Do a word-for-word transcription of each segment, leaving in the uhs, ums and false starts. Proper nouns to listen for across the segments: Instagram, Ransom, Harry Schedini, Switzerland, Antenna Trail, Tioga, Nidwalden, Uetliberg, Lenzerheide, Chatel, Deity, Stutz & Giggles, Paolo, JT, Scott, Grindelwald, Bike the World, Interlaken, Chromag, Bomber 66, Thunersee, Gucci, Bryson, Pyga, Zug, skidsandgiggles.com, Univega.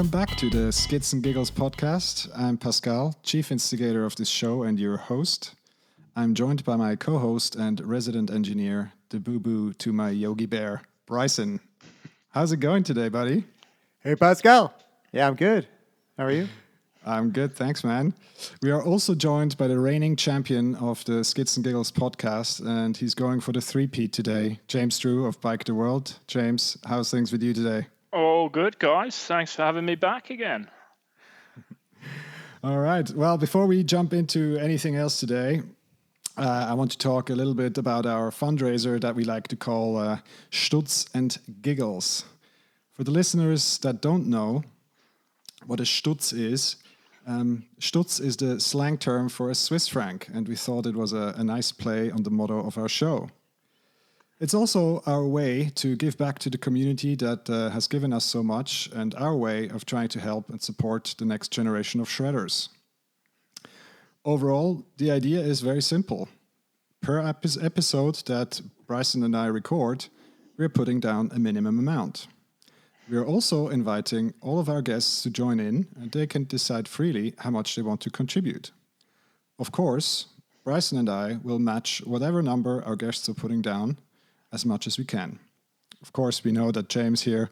welcome back to the Skids and Giggles podcast. I'm Pascal, chief instigator of this show and your host. I'm joined by my co-host and resident engineer, the boo-boo to my Yogi Bear, Bryson. How's it going today, buddy? Hey, Pascal. Yeah, I'm good. How are you? I'm good, thanks, man. We are also joined by the reigning champion of the Skids and Giggles podcast, and he's going for the three-peat today, James Drew of Bike the World. James, how's things with you today? All good, guys. Thanks for having me back again. All right. Well, before we jump into anything else today, uh, I want to talk a little bit about our fundraiser that we like to call uh, Stutz and Giggles. For the listeners that don't know what a Stutz is, um, Stutz is the slang term for a Swiss franc, and we thought it was a, a nice play on the motto of our show. It's also our way to give back to the community that uh, has given us so much, and our way of trying to help and support the next generation of shredders. Overall, the idea is very simple. Per epi- episode that Bryson and I record, we're putting down a minimum amount. We're also inviting all of our guests to join in, and they can decide freely how much they want to contribute. Of course, Bryson and I will match whatever number our guests are putting down, as much as we can. Of course, we know that James here,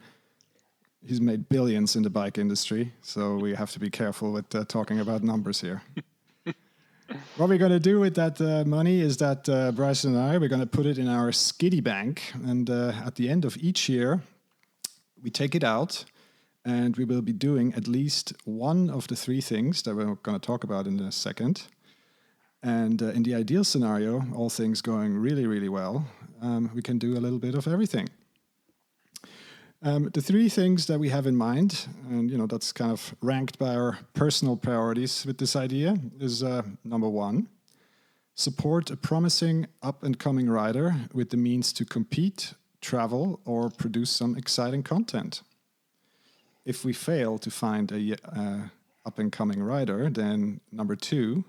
he's made billions in the bike industry, so we have to be careful with uh, talking about numbers here. What we're going to do with that uh, money is that uh, Bryson and I, we're going to put it in our skiddy bank, and uh, at the end of each year, we take it out, and we will be doing at least one of the three things that we're going to talk about in a second. And uh, in the ideal scenario, all things going really, really well, um, we can do a little bit of everything. Um, the three things that we have in mind, and you know that's kind of ranked by our personal priorities with this idea, is uh, number one, support a promising up-and-coming rider with the means to compete, travel, or produce some exciting content. If we fail to find a uh, up-and-coming rider, then number two,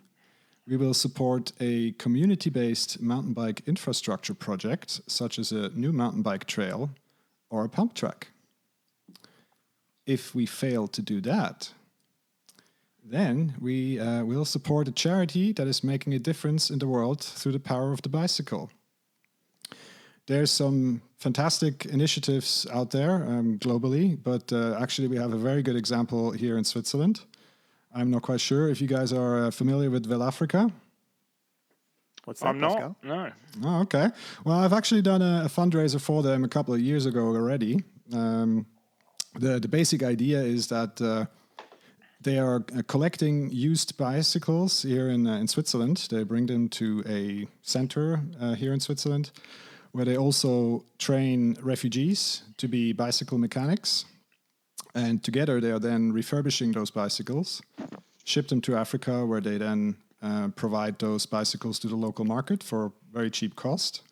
we will support a community-based mountain bike infrastructure project, such as a new mountain bike trail or a pump track. If we fail to do that, then we uh, will support a charity that is making a difference in the world through the power of the bicycle. There's some fantastic initiatives out there um, globally, but uh, actually we have a very good example here in Switzerland. I'm not quite sure if you guys are uh, familiar with Velafrica. What's that? I'm Pascal? Not. No. Oh, okay. Well, I've actually done a, a fundraiser for them a couple of years ago already. Um, the the basic idea is that uh, they are uh, collecting used bicycles here in uh, in Switzerland. They bring them to a center uh, here in Switzerland, where they also train refugees to be bicycle mechanics. And together they are then refurbishing those bicycles, ship them to Africa, where they then uh, provide those bicycles to the local market for a very cheap cost.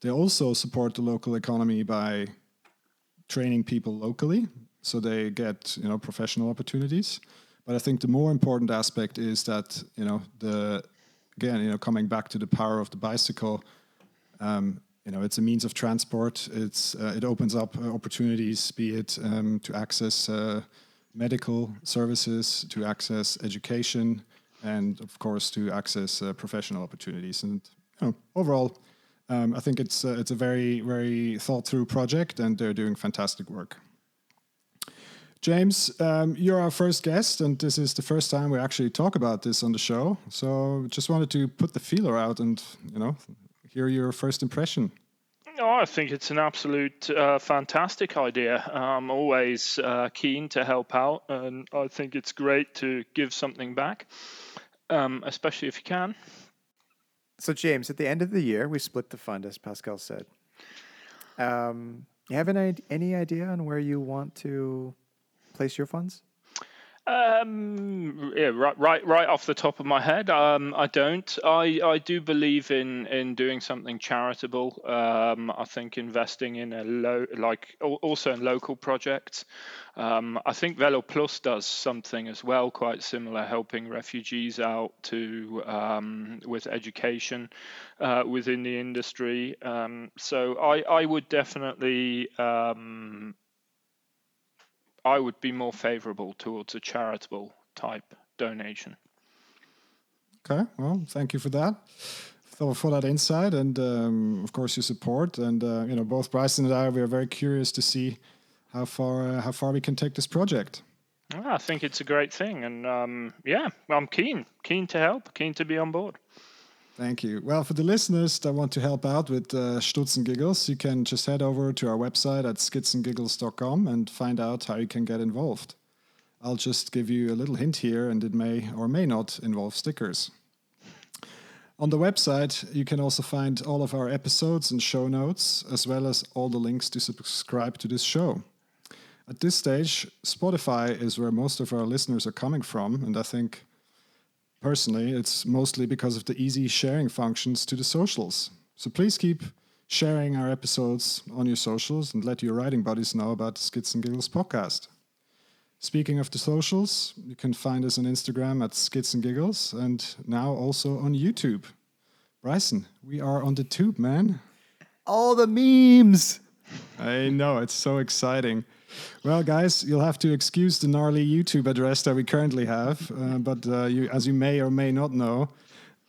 They also support the local economy by training people locally, so they get, you know, professional opportunities. But I think the more important aspect is that, you know, the again, you know, coming back to the power of the bicycle, um, You know, it's a means of transport. It's uh, it opens up uh, opportunities, be it um, to access uh, medical services, to access education, and of course to access uh, professional opportunities. And you know, overall, um, I think it's uh, it's a very very thought through project, and they're doing fantastic work. James, um, you're our first guest, and this is the first time we actually talk about this on the show. So just wanted to put the feeler out, and you know. Your, your first impression? Oh, I think it's an absolute uh, fantastic idea. I'm always uh, keen to help out, and I think it's great to give something back, um, especially if you can. So, James, at the end of the year, we split the fund, as Pascal said. Um, you have any, any idea on where you want to place your funds? Um, yeah, right, right, right off the top of my head, um, I don't. I, I do believe in, in doing something charitable. Um, I think investing in a low, like also in local projects. Um, I think Velo Plus does something as well, quite similar, helping refugees out to um, with education uh, within the industry. Um, so I, I would definitely. Um, I would be more favorable towards a charitable type donation. Okay, well, thank you for that. So for that insight and um, of course your support, and uh, you know, both Bryson and I, we are very curious to see how far uh, how far we can take this project. Ah, I think it's a great thing, and um, yeah, I'm keen, keen to help, keen to be on board. Thank you. Well, for the listeners that want to help out with uh, Stutz and Giggles, you can just head over to our website at skids and giggles dot com and find out how you can get involved. I'll just give you a little hint here, and it may or may not involve stickers. On the website, you can also find all of our episodes and show notes, as well as all the links to subscribe to this show. At this stage, Spotify is where most of our listeners are coming from, and I think, personally, it's mostly because of the easy sharing functions to the socials. So please keep sharing our episodes on your socials and let your riding buddies know about the Skids and Giggles podcast. Speaking of the socials, you can find us on Instagram at Skids and Giggles, and now also on YouTube. Bryson, we are on the tube, man. All the memes! I know, it's so exciting. Well, guys, you'll have to excuse the gnarly YouTube address that we currently have, uh, but uh, you, as you may or may not know,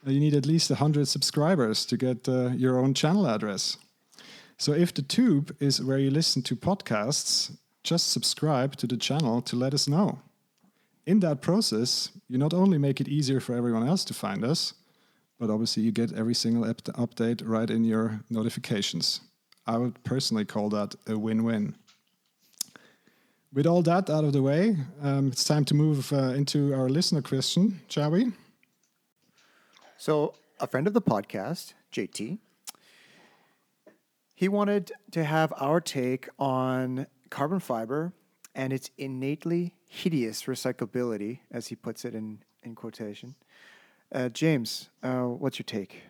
you need at least one hundred subscribers to get uh, your own channel address. So if the tube is where you listen to podcasts, just subscribe to the channel to let us know. In that process, you not only make it easier for everyone else to find us, but obviously you get every single ep- update right in your notifications. I would personally call that a win-win. With all that out of the way, um, it's time to move uh, into our listener question, shall we? So, a friend of the podcast, J T, he wanted to have our take on carbon fiber and its innately hideous recyclability, as he puts it in, in quotation. Uh, James, uh, what's your take?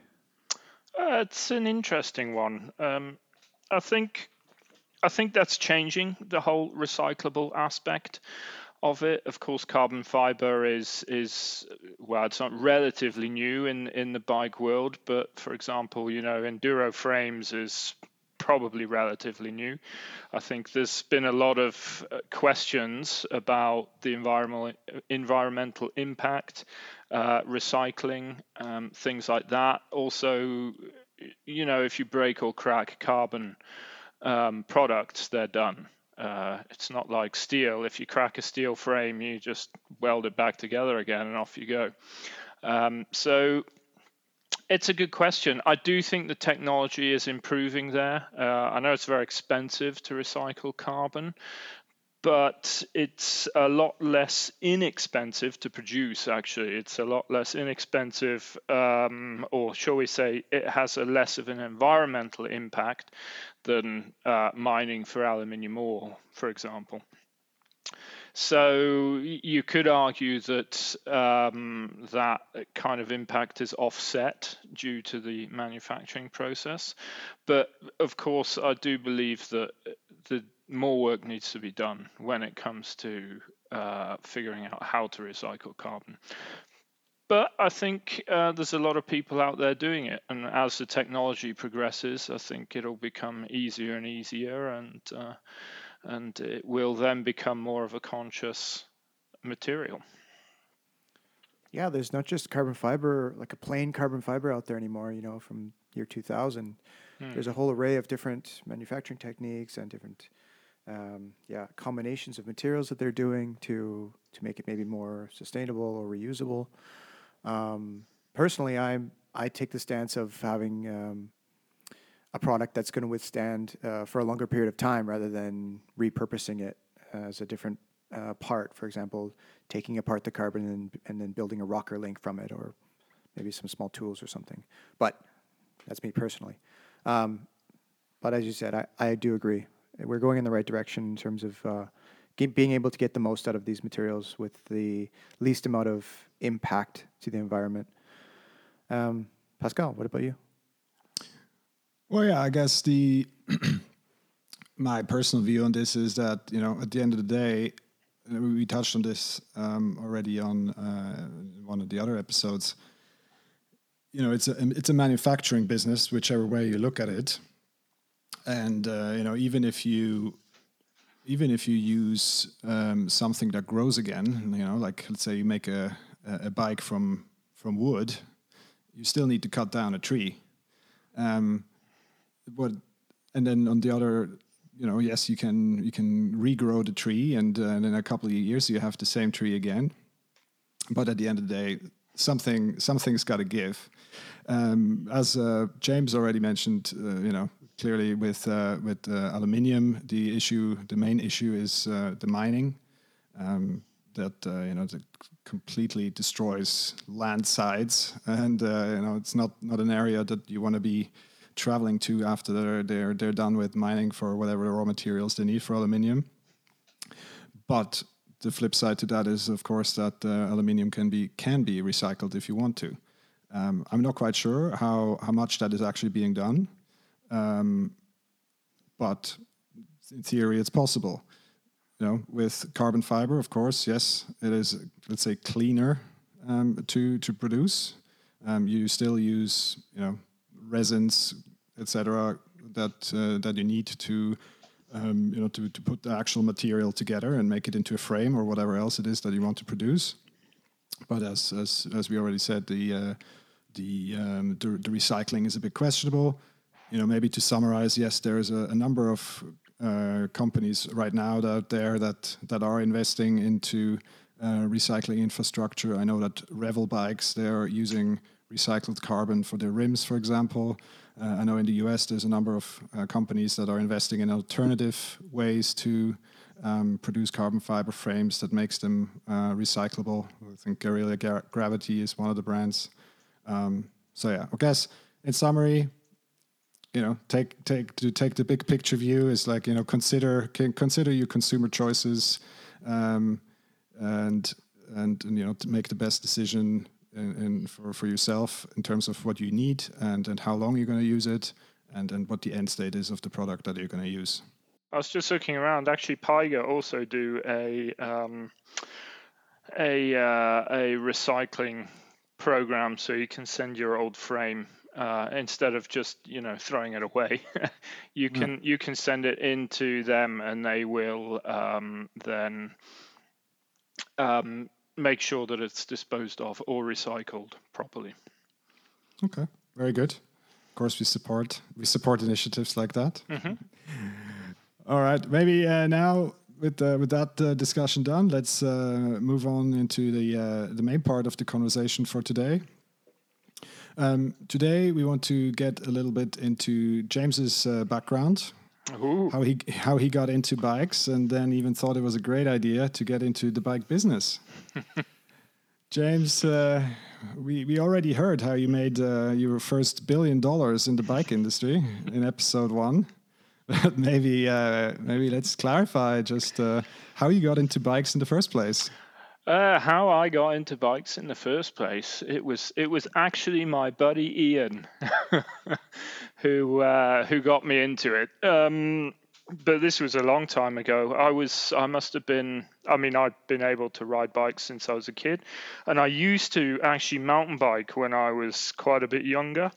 Uh, it's an interesting one. Um, I think I think that's changing, the whole recyclable aspect of it. Of course, carbon fiber is, is well, it's not relatively new in, in the bike world, but for example, you know, enduro frames is probably relatively new. I think there's been a lot of questions about the environmental environmental impact, uh, recycling, um, things like that. Also, you know, if you break or crack carbon um, products, they're done. Uh, it's not like steel. If you crack a steel frame, you just weld it back together again and off you go. Um, so it's a good question. I do think the technology is improving there. Uh, I know it's very expensive to recycle carbon, but it's a lot less inexpensive to produce, actually. It's a lot less inexpensive, um, or shall we say, it has a less of an environmental impact than uh, mining for aluminium ore, for example. So you could argue that um, that kind of impact is offset due to the manufacturing process. But of course, I do believe that the more work needs to be done when it comes to uh, figuring out how to recycle carbon. But I think uh, there's a lot of people out there doing it. And as the technology progresses, I think it'll become easier and easier, and uh, and it will then become more of a conscious material. Yeah, there's not just carbon fiber, like a plain carbon fiber out there anymore, you know, from year two thousand. Hmm. There's a whole array of different manufacturing techniques and different um, yeah, combinations of materials that they're doing to, to make it maybe more sustainable or reusable. Um, personally, I'm I take the stance of having um, a product that's going to withstand uh, for a longer period of time rather than repurposing it as a different uh, part. For example, taking apart the carbon and, and then building a rocker link from it, or maybe some small tools or something. But that's me personally. Um, but as you said, I, I do agree. We're going in the right direction in terms of uh, get, being able to get the most out of these materials with the least amount of impact to the environment. Um, Pascal, what about you? Well, yeah, I guess the my personal view on this is that, you know, at the end of the day, we touched on this um, already on uh, one of the other episodes. You know, it's a it's a manufacturing business, whichever way you look at it. And, uh, you know, even if you even if you use um, something that grows again, you know, like let's say you make a, a bike from from wood, you still need to cut down a tree. Um, but and then on the other, you know, yes, you can you can regrow the tree, and, uh, and in a couple of years you have the same tree again. But at the end of the day, something something's got to give. Um, as uh, James already mentioned, uh, you know. Clearly, with uh, with uh, aluminium, the issue, the main issue is uh, the mining, um, that uh, you know that completely destroys land sides, and uh, you know it's not, not an area that you want to be traveling to after they're, they're they're done with mining for whatever raw materials they need for aluminium. But the flip side to that is, of course, that uh, aluminium can be can be recycled if you want to. Um, I'm not quite sure how, how much that is actually being done. Um, but in theory, it's possible. You know, with carbon fiber, of course, yes, it is. Let's say cleaner um, to to produce. Um, you still use, you know, resins, et cetera, that uh, that you need to, um, you know, to, to put the actual material together and make it into a frame or whatever else it is that you want to produce. But as as as we already said, the uh, the, um, the the recycling is a bit questionable. You know, maybe to summarize, yes, there is a, a number of uh, companies right now out there that, that are investing into uh, recycling infrastructure. I know that Revel bikes, they're using recycled carbon for their rims, for example. Uh, I know in the U S there's a number of uh, companies that are investing in alternative ways to um, produce carbon fiber frames that makes them uh, recyclable. I think Guerrilla Gra- Gravity is one of the brands. Um, so yeah, I guess in summary, you know, take take to take the big picture view is like, you know, consider can consider your consumer choices, um, and, and and you know, to make the best decision in, in for, for yourself in terms of what you need and, and how long you're going to use it, and, and what the end state is of the product that you're going to use. I was just looking around. Actually, Pyga also do a um, a uh, a recycling program, so you can send your old frame. Uh, instead of just, you know, throwing it away, you can yeah. you can send it into them, and they will um, then um, make sure that it's disposed of or recycled properly. Okay, very good. Of course, we support we support initiatives like that. Mm-hmm. All right, maybe uh, now with uh, with that uh, discussion done, let's uh, move on into the uh, the main part of the conversation for today. Um, today we want to get a little bit into James's uh, background, Ooh. how he how he got into bikes, and then even thought it was a great idea to get into the bike business. James, uh, we we already heard how you made uh, your first billion dollars in the bike industry in episode one. But maybe uh, maybe let's clarify just uh, how you got into bikes in the first place. Uh, how I got into bikes in the first place, it was it was actually my buddy Ian who uh, who got me into it. Um, but this was a long time ago. I was I must have been I mean I'd been able to ride bikes since I was a kid, and I used to actually mountain bike when I was quite a bit younger,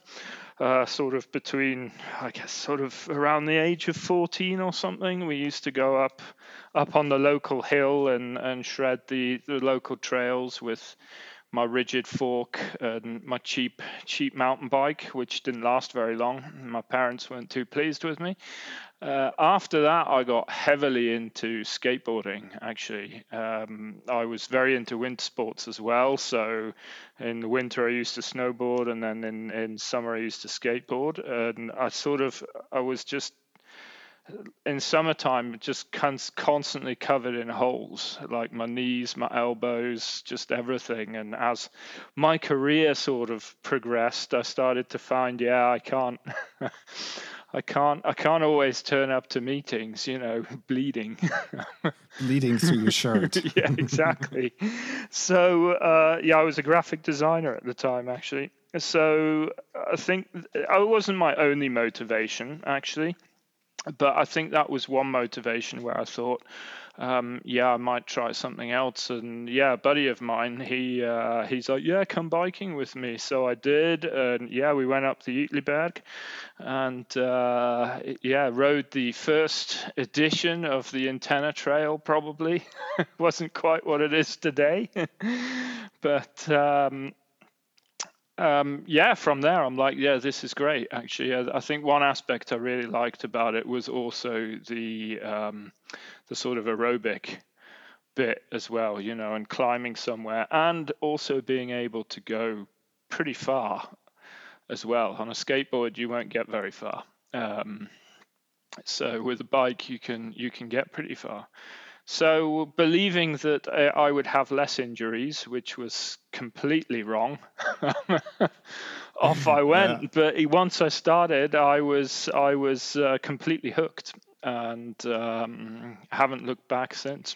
uh, sort of between I guess sort of around the age of fourteen or something. We used to go up. up on the local hill and, and shred the, the local trails with my rigid fork and my cheap cheap mountain bike, which didn't last very long. My parents weren't too pleased with me. Uh, after that, I got heavily into skateboarding, actually. Um, I was very into winter sports as well. So in the winter, I used to snowboard, and then in, in summer, I used to skateboard. And I sort of, I was just, in summertime, just constantly covered in holes, like my knees, my elbows, just everything. And as my career sort of progressed, I started to find, yeah, I can't, I can't, I can't always turn up to meetings, you know, bleeding, bleeding through your shirt. Yeah, exactly. So, uh, yeah, I was a graphic designer at the time, actually. So I think it wasn't my only motivation, actually. But I think that was one motivation where I thought, um, yeah, I might try something else. And yeah, a buddy of mine, he uh, he's like, yeah, come biking with me. So I did. And yeah, we went up the Uetliberg and uh, yeah, rode the first edition of the Antenna Trail, probably. Wasn't quite what it is today. But um, um, yeah, from there, I'm like, yeah, this is great, actually. I, I think one aspect I really liked about it was also the um, the sort of aerobic bit as well, you know, and climbing somewhere and also being able to go pretty far as well. On a skateboard, you won't get very far. Um, so with a bike, you can you can get pretty far. So believing that I would have less injuries, which was completely wrong, off I went. Yeah. But once I started, I was I was uh, completely hooked, and um, haven't looked back since.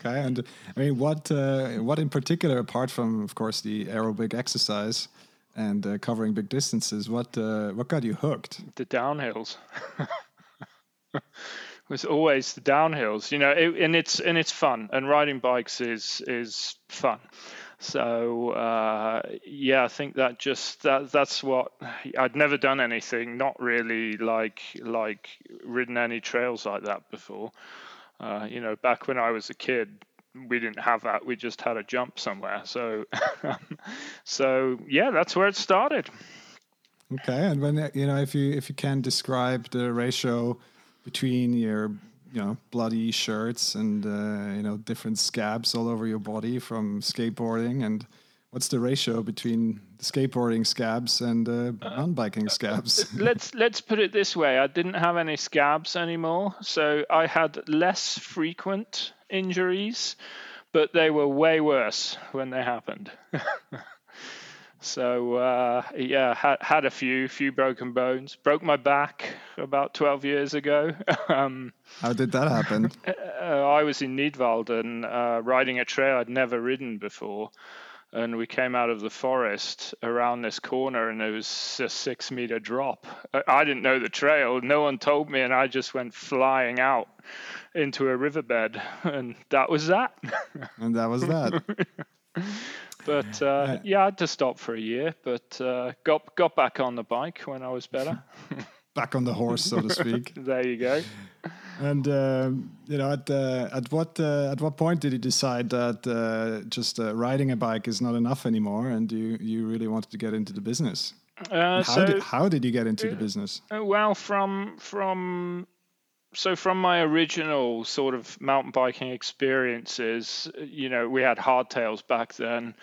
Okay, and I mean, what uh, what in particular, apart from of course the aerobic exercise and uh, covering big distances, what uh, what got you hooked? The downhills. Was always the downhills, you know, it, and it's and it's fun, and riding bikes is is fun. So uh, yeah, I think that just that that's what I'd never done anything, not really like like ridden any trails like that before. Uh, you know, back when I was a kid, we didn't have that; we just had a jump somewhere. So so yeah, that's where it started. Okay, and when you know, if you if you can describe the ratio between your, you know, bloody shirts and, uh, you know, different scabs all over your body from skateboarding. And what's the ratio between skateboarding scabs and uh, non-biking scabs? Uh, let's let's put it this way. I didn't have any scabs anymore. So I had less frequent injuries, but they were way worse when they happened. So, uh, yeah, had, had a few, few broken bones, broke my back about twelve years ago. um, How did that happen? uh, I was in Nidwalden, uh, riding a trail I'd never ridden before. And we came out of the forest around this corner, and there was a six meter drop. I, I didn't know the trail. No one told me. And I just went flying out into a riverbed, and that was that. And that was that. But uh, yeah, I had to stop for a year, but uh, got got back on the bike when I was better. Back on the horse, so to speak. There you go. And um, you know, at uh, at what uh, at what point did you decide that uh, just uh, riding a bike is not enough anymore, and you you really wanted to get into the business? Uh, how so did, how did you get into uh, the business? Uh, well, from from. So from my original sort of mountain biking experiences, you know, we had hardtails back then,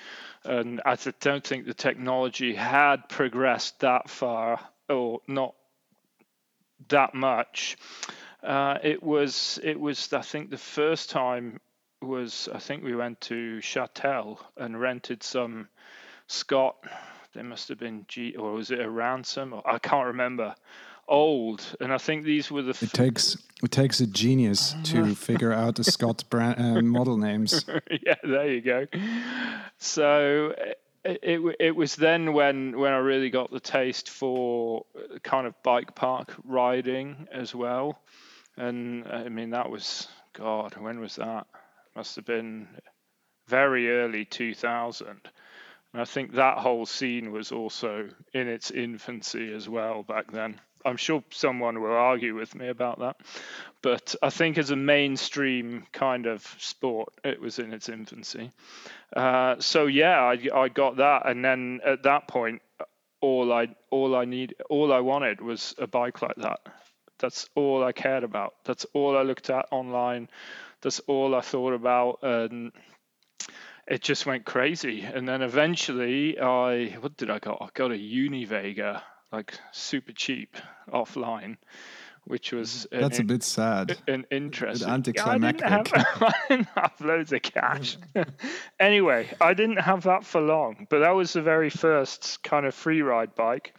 and I don't think the technology had progressed that far, or not that much. Uh, it was, it was, I think the first time was, I think we went to Chatel and rented some Scott. They must have been G, or was it a Ransom? Or, I can't remember. Old, and I think these were the. F- it takes it takes a genius to figure out the Scott brand uh, model names. Yeah, there you go. So it, it it was then when when I really got the taste for kind of bike park riding as well, and I mean that was God. When was that? Must have been very early two thousand. And I think that whole scene was also in its infancy as well back then. I'm sure someone will argue with me about that, but I think as a mainstream kind of sport, it was in its infancy. Uh, so yeah, I, I got that, and then at that point, all I all I need, all I wanted was a bike like that. That's all I cared about. That's all I looked at online. That's all I thought about, and it just went crazy. And then eventually, I what did I got? I got a Univega, like super cheap offline, which was an, that's a bit sad and interesting. Anticlimactic. I didn't have, I didn't have loads of cash. Anyway, I didn't have that for long, but that was the very first kind of free ride bike.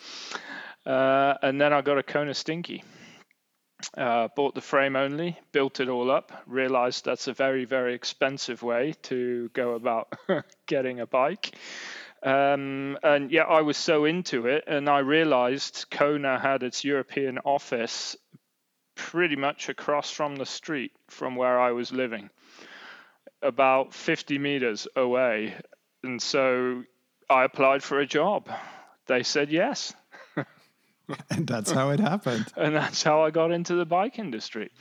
Uh, and then I got a Kona Stinky. Uh, bought the frame only, built it all up, realized that's a very, very expensive way to go about getting a bike. Um, and yeah, I was so into it, and I realized Kona had its European office pretty much across from the street from where I was living, about fifty meters away. And so I applied for a job. They said yes. And that's how it happened. And that's how I got into the bike industry.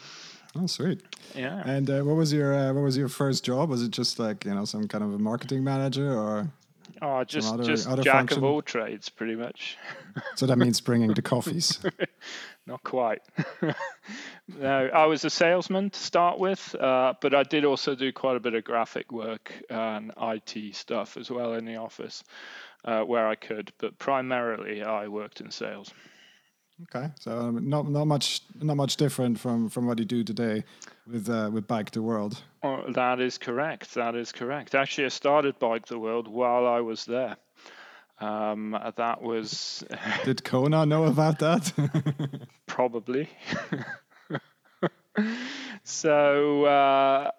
Oh, sweet. Yeah. And uh, what was your uh, what was your first job? Was it just like, you know, some kind of a marketing manager or? Oh, just other, just other jack function? Of all trades, pretty much. So that means bringing the coffees. Not quite. No, I was a salesman to start with, uh, but I did also do quite a bit of graphic work and I T stuff as well in the office uh, where I could. But primarily, I worked in sales. Okay, so um, not not much not much different from, from what you do today with uh, with Bike the World. Oh, that is correct. That is correct. Actually, I started Bike the World while I was there. Um, that was. Did Kona know about that? Probably. So uh,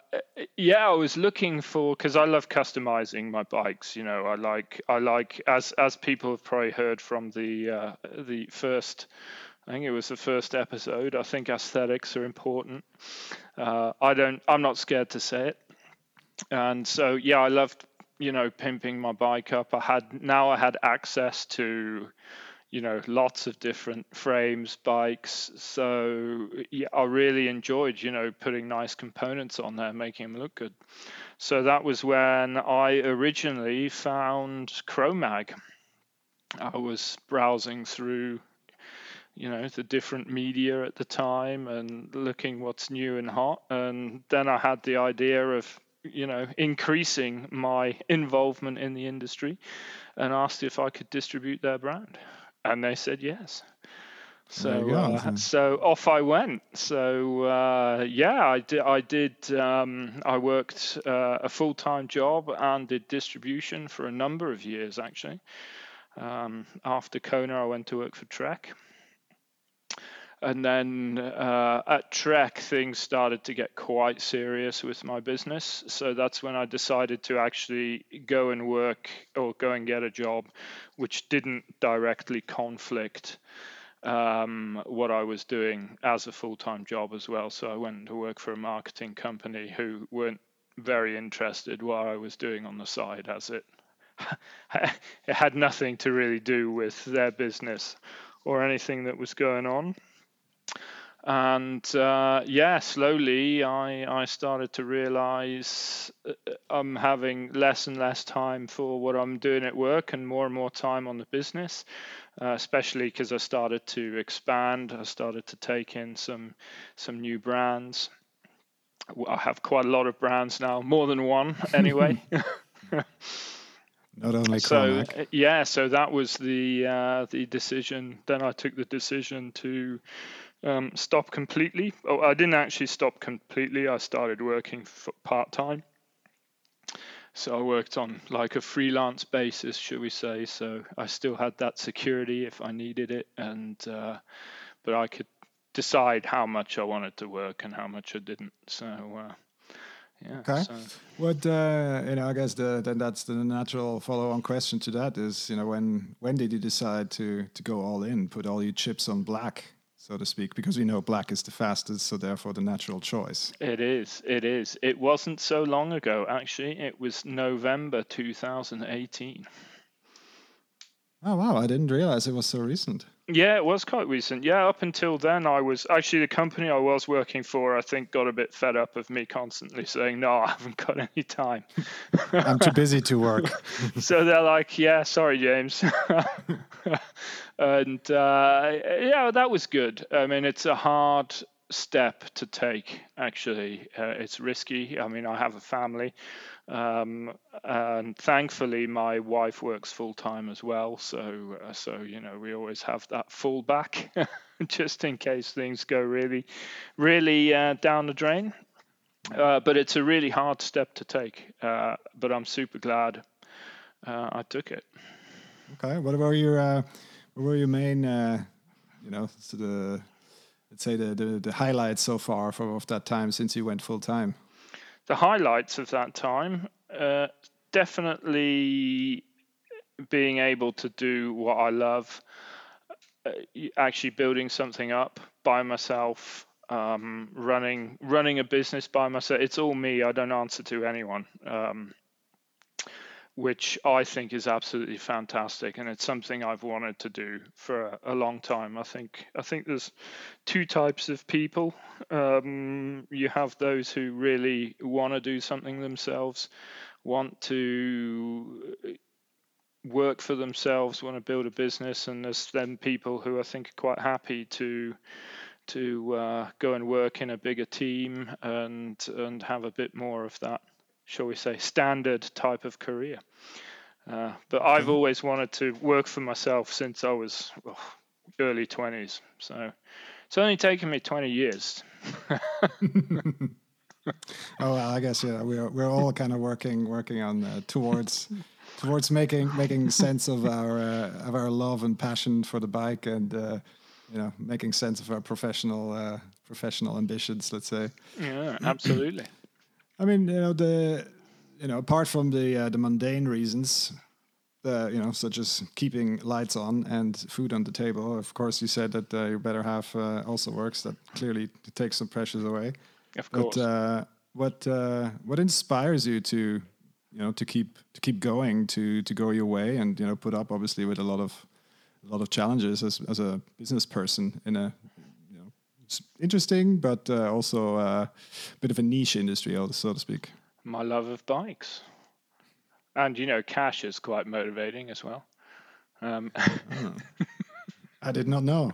yeah, I was looking for, because I love customizing my bikes. You know, I like I like as as people have probably heard from the uh, the first, I think it was the first episode. I think aesthetics are important. Uh, I don't. I'm not scared to say it. And so yeah, I loved, you know, pimping my bike up. I had now I had access to, you know, lots of different frames, bikes. So yeah, I really enjoyed, you know, putting nice components on there, making them look good. So that was when I originally found Chromag. I was browsing through, you know, the different media at the time and looking what's new and hot. And then I had the idea of, you know, increasing my involvement in the industry and asked if I could distribute their brand. And they said yes. So uh, so off I went. So uh, yeah, I did. I, did, um, I worked uh, a full-time job and did distribution for a number of years, actually. Um, after Kona, I went to work for Trek. And then uh, at Trek, things started to get quite serious with my business. So that's when I decided to actually go and work or go and get a job, which didn't directly conflict um, what I was doing as a full-time job as well. So I went to work for a marketing company who weren't very interested what I was doing on the side, as it, it had nothing to really do with their business or anything that was going on. And uh, yeah, slowly I, I started to realize I'm having less and less time for what I'm doing at work and more and more time on the business, uh, especially because I started to expand. I started to take in some some new brands. I have quite a lot of brands now, more than one anyway. Not only Chromag. So yeah, so that was the uh, the decision. Then I took the decision to um, stop completely. Oh, I didn't actually stop completely. I started working part time. So I worked on like a freelance basis, should we say? So I still had that security if I needed it, and uh, but I could decide how much I wanted to work and how much I didn't. So. Uh, Yeah, okay. So. What uh, you know, I guess the, then that's the natural follow-on question to that is, you know, when when did you decide to to go all in, put all your chips on black, so to speak? Because we know black is the fastest, so therefore the natural choice. It is. It is. It wasn't so long ago, actually. It was November two thousand eighteen. Oh wow! I didn't realize it was so recent. Yeah, it was quite recent. Yeah, up until then, I was actually the company I was working for, I think, got a bit fed up of me constantly saying, no, I haven't got any time. I'm too busy to work. So they're like, yeah, sorry, James. And uh, yeah, that was good. I mean, it's a hard step to take, actually. Uh, it's risky. I mean, I have a family. Um, and thankfully, my wife works full time as well. So, uh, so you know, we always have that fallback just in case things go really, really uh, down the drain. Uh, but it's a really hard step to take. Uh, but I'm super glad uh, I took it. Okay. What were your, uh, what were your main, uh, you know, so the let's say the, the the highlights so far from of that time since you went full time? The highlights of that time, uh, definitely being able to do what I love, uh, actually building something up by myself, um, running running a business by myself. It's all me. I don't answer to anyone, um, which I think is absolutely fantastic, and it's something I've wanted to do for a, a long time. I think I think there's two types of people. Um, you have those who really want to do something themselves, want to work for themselves, want to build a business, and there's then people who I think are quite happy to to uh, go and work in a bigger team and and have a bit more of that, shall we say, standard type of career. Uh, but I've always wanted to work for myself since I was oh, early twenties, so it's only taken me twenty years. Oh, well, I guess yeah, we're we're all kind of working working on uh, towards towards making making sense of our uh, of our love and passion for the bike, and uh, you know, making sense of our professional uh, professional ambitions, let's say. Yeah, absolutely. I mean, you know, the you know apart from the uh, the mundane reasons, uh, you know, such as keeping lights on and food on the table. Of course, you said that uh, your better half uh, also works. That clearly takes some pressures away. Of course. But uh, what uh, what inspires you to, you know, to keep to keep going, to to go your way, and you know, put up obviously with a lot of a lot of challenges as as a business person in a, you know, interesting but uh, also a bit of a niche industry, so to speak. My love of bikes, and you know, cash is quite motivating as well. Um. Oh. I did not know.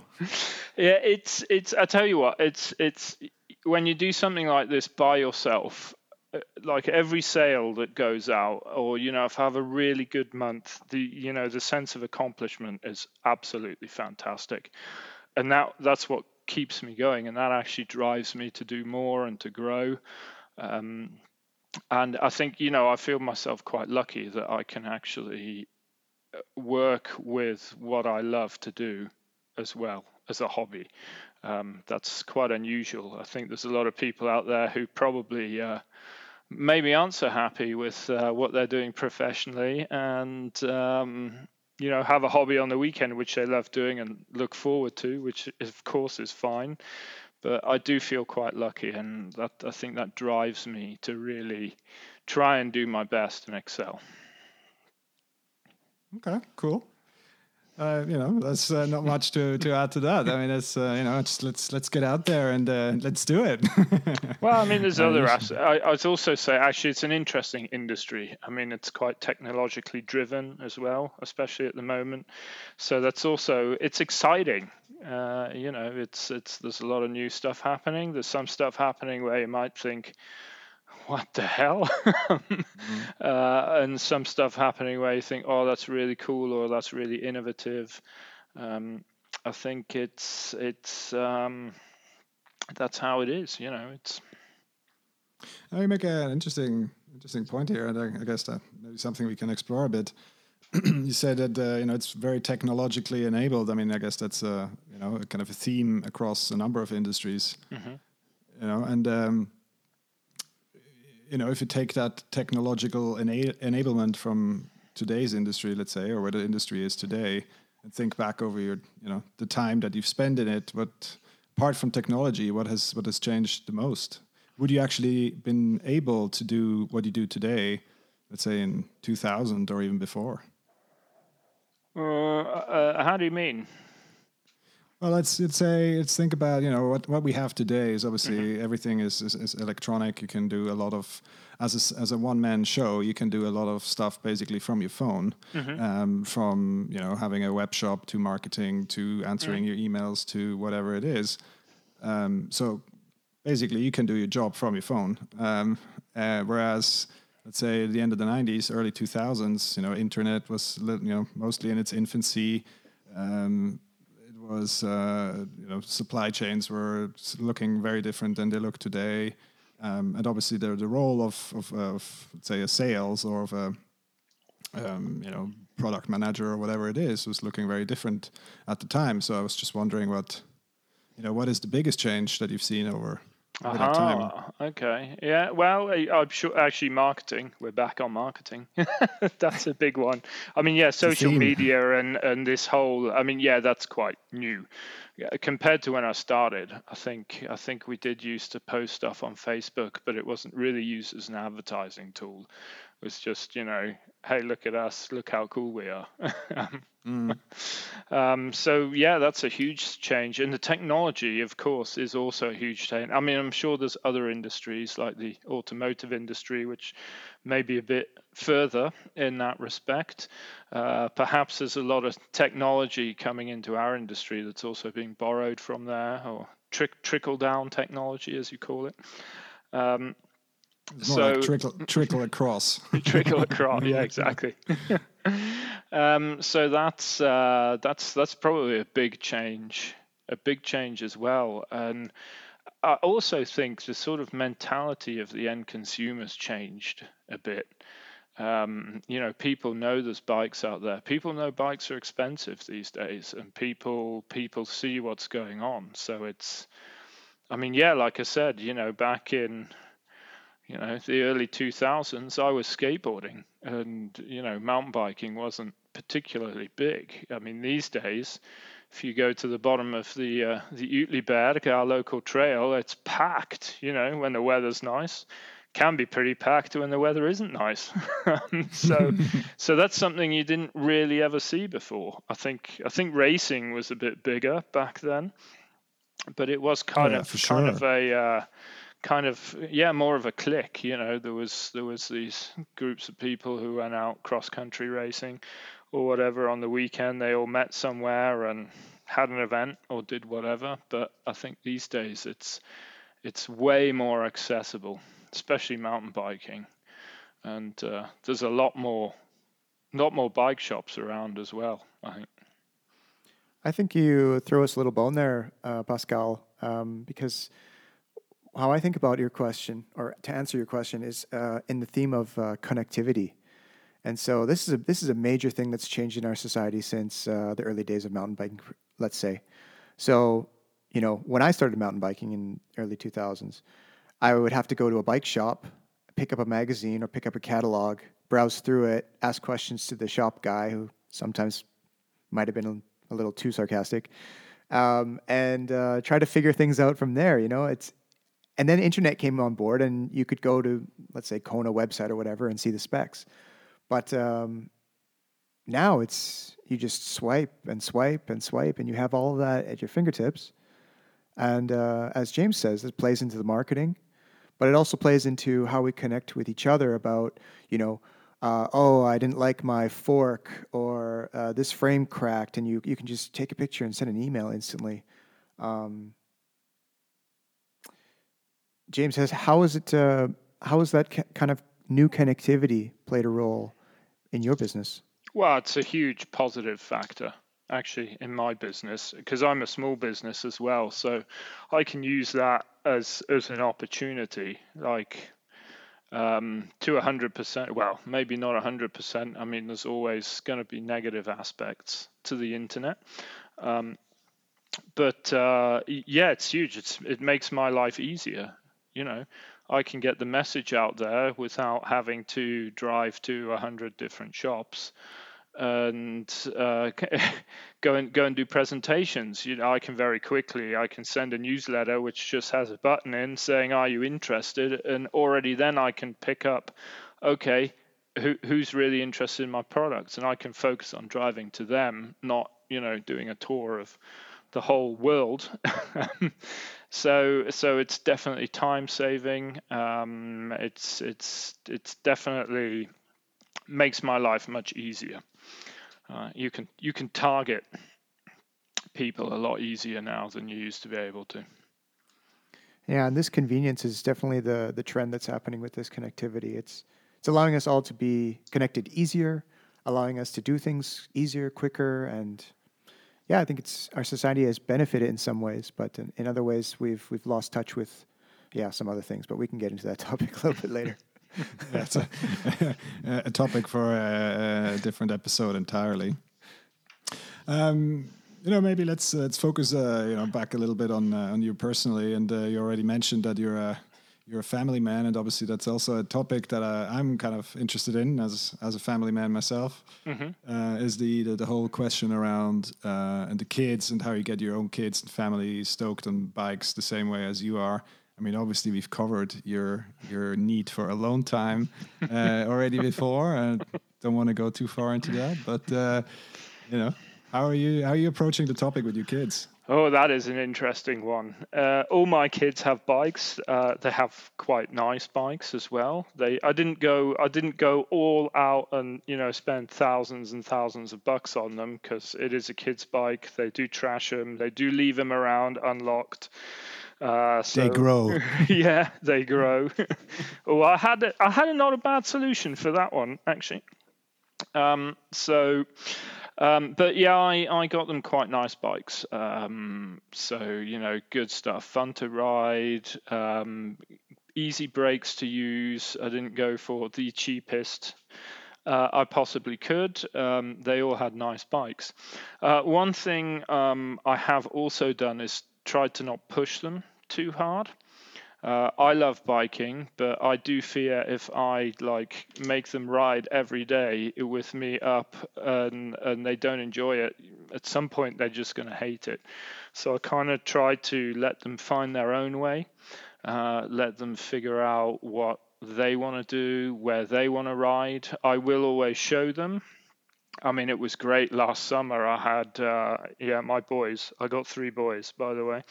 Yeah, it's it's. I tell you what, it's it's. When you do something like this by yourself, like every sale that goes out, or you know, if I have a really good month, the you know the sense of accomplishment is absolutely fantastic, and that that's what keeps me going, and that actually drives me to do more and to grow. Um, and I think you know I feel myself quite lucky that I can actually work with what I love to do as well as a hobby. Um, that's quite unusual. I think there's a lot of people out there who probably uh, maybe aren't so happy with uh, what they're doing professionally, and um, you know, have a hobby on the weekend which they love doing and look forward to, which of course is fine. But I do feel quite lucky, and that I think that drives me to really try and do my best and excel. Okay, cool. Uh, you know, that's uh, not much to, to add to that. I mean, that's uh, you know, just let's let's get out there and uh, let's do it. Well, I mean, there's other aspects. I, I'd also say actually, it's an interesting industry. I mean, it's quite technologically driven as well, especially at the moment. So that's also it's exciting. Uh, you know, it's it's there's a lot of new stuff happening. There's some stuff happening where you might think, what the hell? mm-hmm. uh, and some stuff happening where you think, oh, that's really cool, or that's really innovative. Um, I think it's, it's, um, that's how it is, you know, it's. Now you make an interesting, interesting point here. And I, I guess that maybe something we can explore a bit. You said that, uh, you know, it's very technologically enabled. I mean, I guess that's a, you know, a kind of a theme across a number of industries, mm-hmm. you know, and, um, you know, if you take that technological ena- enablement from today's industry, let's say, or where the industry is today, and think back over your, you know, the time that you've spent in it, what, apart from technology, what has what has changed the most? Would you actually been able to do what you do today, let's say in two thousand or even before? Uh, uh, how do you mean? Well, let's let's say let's think about you know what, what we have today is obviously mm-hmm. everything is, is, is electronic. You can do a lot of as a, as a one man show. You can do a lot of stuff basically from your phone, mm-hmm. um, from you know having a web shop to marketing to answering mm-hmm. your emails to whatever it is. Um, so basically, you can do your job from your phone. Um, uh, whereas let's say at the end of the nineties, early two thousands, you know, internet was you know mostly in its infancy. Um, was uh, you know supply chains were looking very different than they look today, um, and obviously the the role of of, of let's say a sales or of a um, you know product manager or whatever it is was looking very different at the time. So I was just wondering what you know what is the biggest change that you've seen over with uh-huh. our time. Okay. Yeah. Well, I'm sure actually marketing. We're back on marketing. That's a big one. I mean, yeah, social media and, and this whole, I mean, yeah, that's quite new. Yeah, compared to when I started, I think I think we did used to post stuff on Facebook, but it wasn't really used as an advertising tool. It was just, you know, hey, look at us, look how cool we are. mm. um, so, yeah, that's a huge change. And the technology, of course, is also a huge change. I mean, I'm sure there's other industries like the automotive industry, which may be a bit further in that respect. Uh, perhaps there's a lot of technology coming into our industry that's also being borrowed from there, or trick, trickle-down technology, as you call it. Um, so like trickle, trickle across. trickle across, yeah, exactly. um, so that's uh, that's that's probably a big change, a big change as well. And I also think the sort of mentality of the end consumer's changed a bit. Um, you know, people know there's bikes out there. People know bikes are expensive these days, and people people see what's going on. So it's, I mean, yeah, like I said, you know, back in, you know, the early two thousands, I was skateboarding, and, you know, mountain biking wasn't particularly big. I mean, these days, if you go to the bottom of the uh, the Uetliberg, our local trail, it's packed. You know, when the weather's nice. Can be pretty packed when the weather isn't nice. so so that's something you didn't really ever see before. I think I think racing was a bit bigger back then, but it was kind oh, of yeah, kind sure. of a uh, kind of yeah more of a clique. You know, there was there was these groups of people who went out cross country racing or whatever on the weekend. They all met somewhere and had an event or did whatever. But I think these days it's it's way more accessible, especially mountain biking, and uh, there's a lot more, lot more bike shops around as well. I think. I think you throw us a little bone there, uh, Pascal, um, because how I think about your question, or to answer your question, is uh, in the theme of uh, connectivity, and so this is a this is a major thing that's changed in our society since uh, the early days of mountain biking, let's say. So, you know, when I started mountain biking in early two thousands. I would have to go to a bike shop, pick up a magazine or pick up a catalog, browse through it, ask questions to the shop guy, who sometimes might have been a little too sarcastic, um, and uh, try to figure things out from there. You know, it's and then internet came on board, and you could go to, let's say, Kona website or whatever and see the specs. But um, now it's you just swipe and swipe and swipe, and you have all of that at your fingertips. And uh, as James says, it plays into the marketing. But it also plays into how we connect with each other about, you know, uh, oh, I didn't like my fork or uh, this frame cracked. And you, you can just take a picture and send an email instantly. Um, James says, how is it? Uh, how has that ca- kind of new connectivity played a role in your business? Well, it's a huge positive factor, actually, in my business, because I'm a small business as well, so I can use that as as an opportunity, like um to one hundred percent. Well, maybe not one hundred percent. I mean, there's always going to be negative aspects to the internet, um but uh yeah, it's huge. It's it makes my life easier. You know, I can get the message out there without having to drive to one hundred different shops and uh, go and go and do presentations. You know, I can very quickly, I can send a newsletter which just has a button in saying, are you interested? And already then I can pick up, okay, who, who's really interested in my products? And I can focus on driving to them, not, you know, doing a tour of the whole world. so so it's definitely time saving. Um, it's it's it's definitely makes my life much easier. Uh, you can you can target people a lot easier now than you used to be able to. Yeah, and this convenience is definitely the the trend that's happening with this connectivity. It's it's allowing us all to be connected easier, allowing us to do things easier, quicker, and yeah, I think it's our society has benefited in some ways, but in, in other ways we've we've lost touch with yeah some other things. But we can get into that topic a little bit later. That's a, a topic for a, a different episode entirely. Um, you know, maybe let's uh, let's focus, uh, you know, back a little bit on uh, on you personally. And uh, you already mentioned that you're a you're a family man, and obviously that's also a topic that uh, I'm kind of interested in as as a family man myself. Mm-hmm. Uh, is the, the the whole question around uh, and the kids and how you get your own kids and family stoked on bikes the same way as you are. I mean, obviously, we've covered your your need for alone time uh, already before. I don't want to go too far into that, but uh, you know, how are you? How are you approaching the topic with your kids? Oh, that is an interesting one. Uh, all my kids have bikes. Uh, they have quite nice bikes as well. They, I didn't go, I didn't go all out and, you know, spend thousands and thousands of bucks on them because it is a kid's bike. They do trash them. They do leave them around unlocked. Uh, so, they grow. Yeah, they grow. Oh, I had a, I had a not a bad solution for that one actually. Um, so, um, but yeah, I, I got them quite nice bikes. Um, so you know, good stuff, fun to ride, um, easy brakes to use. I didn't go for the cheapest Uh, I possibly could. Um, they all had nice bikes. Uh, one thing um, I have also done is tried to not push them too hard. Uh, I love biking, but I do fear if I like make them ride every day with me up and, and they don't enjoy it, at some point they're just going to hate it. So I kind of try to let them find their own way, uh, let them figure out what they want to do, where they want to ride. I will always show them. I mean, it was great last summer. I had, uh, yeah, my boys. I got three boys, by the way.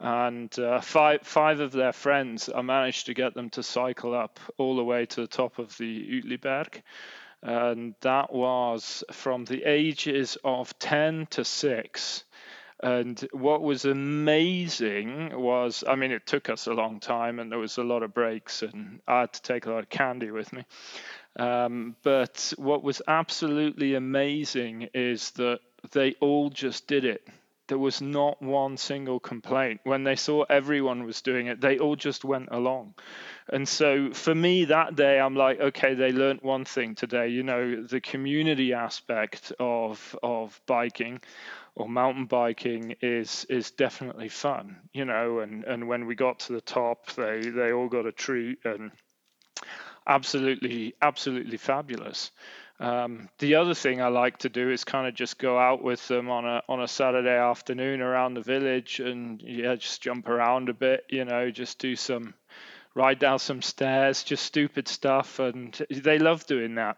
And uh, five five of their friends, I managed to get them to cycle up all the way to the top of the Uetliberg. And that was from the ages of ten to six. And what was amazing was, I mean, it took us a long time and there was a lot of breaks and I had to take a lot of candy with me. Um, but what was absolutely amazing is that they all just did it. There was not one single complaint. When they saw everyone was doing it, they all just went along. And so for me that day, I'm like, okay, they learned one thing today, you know, the community aspect of of biking or mountain biking is is definitely fun, you know, and, and when we got to the top, they, they all got a treat and absolutely, absolutely fabulous. Um, the other thing I like to do is kind of just go out with them on a on a Saturday afternoon around the village and yeah, just jump around a bit, you know, just do some, ride down some stairs, just stupid stuff. And they love doing that.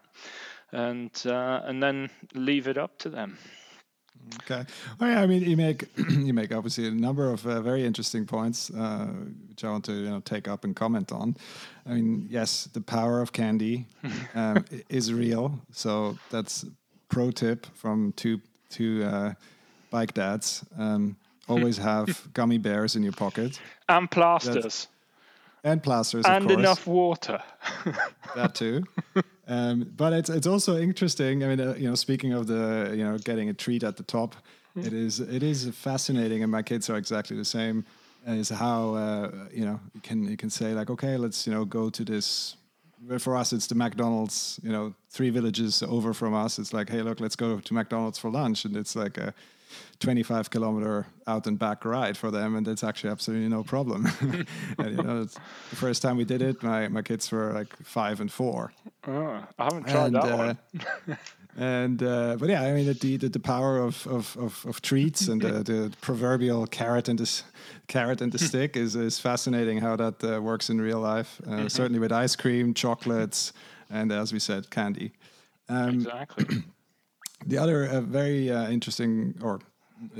And uh, and then leave it up to them. Okay. Well, yeah, I mean, you make you make obviously a number of uh, very interesting points, uh, which I want to you know take up and comment on. I mean, yes, the power of candy um, is real. So that's pro tip from two two uh, bike dads. Um, always have gummy bears in your pocket and plasters. That's, and plasters, of and course. Enough water. That too. Um, but it's it's also interesting. I mean, uh, you know, speaking of the you know getting a treat at the top, mm. it is it is fascinating, and my kids are exactly the same. Is how uh, you know you can you can say like, okay, let's you know go to this. For us, it's the McDonald's. You know, three villages over from us. It's like, hey, look, let's go to McDonald's for lunch, and it's like a twenty-five kilometer out and back ride for them, and that's actually absolutely no problem. And, you know, it's the first time we did it, my, my kids were like five and four. Oh, I haven't tried and, that uh, one. and uh, but yeah, I mean the the, the power of, of, of, of treats and the, the proverbial carrot and the carrot and the stick is is fascinating how that uh, works in real life. Uh, certainly with ice cream, chocolates, and as we said, candy. Um, exactly. The other uh, very uh, interesting or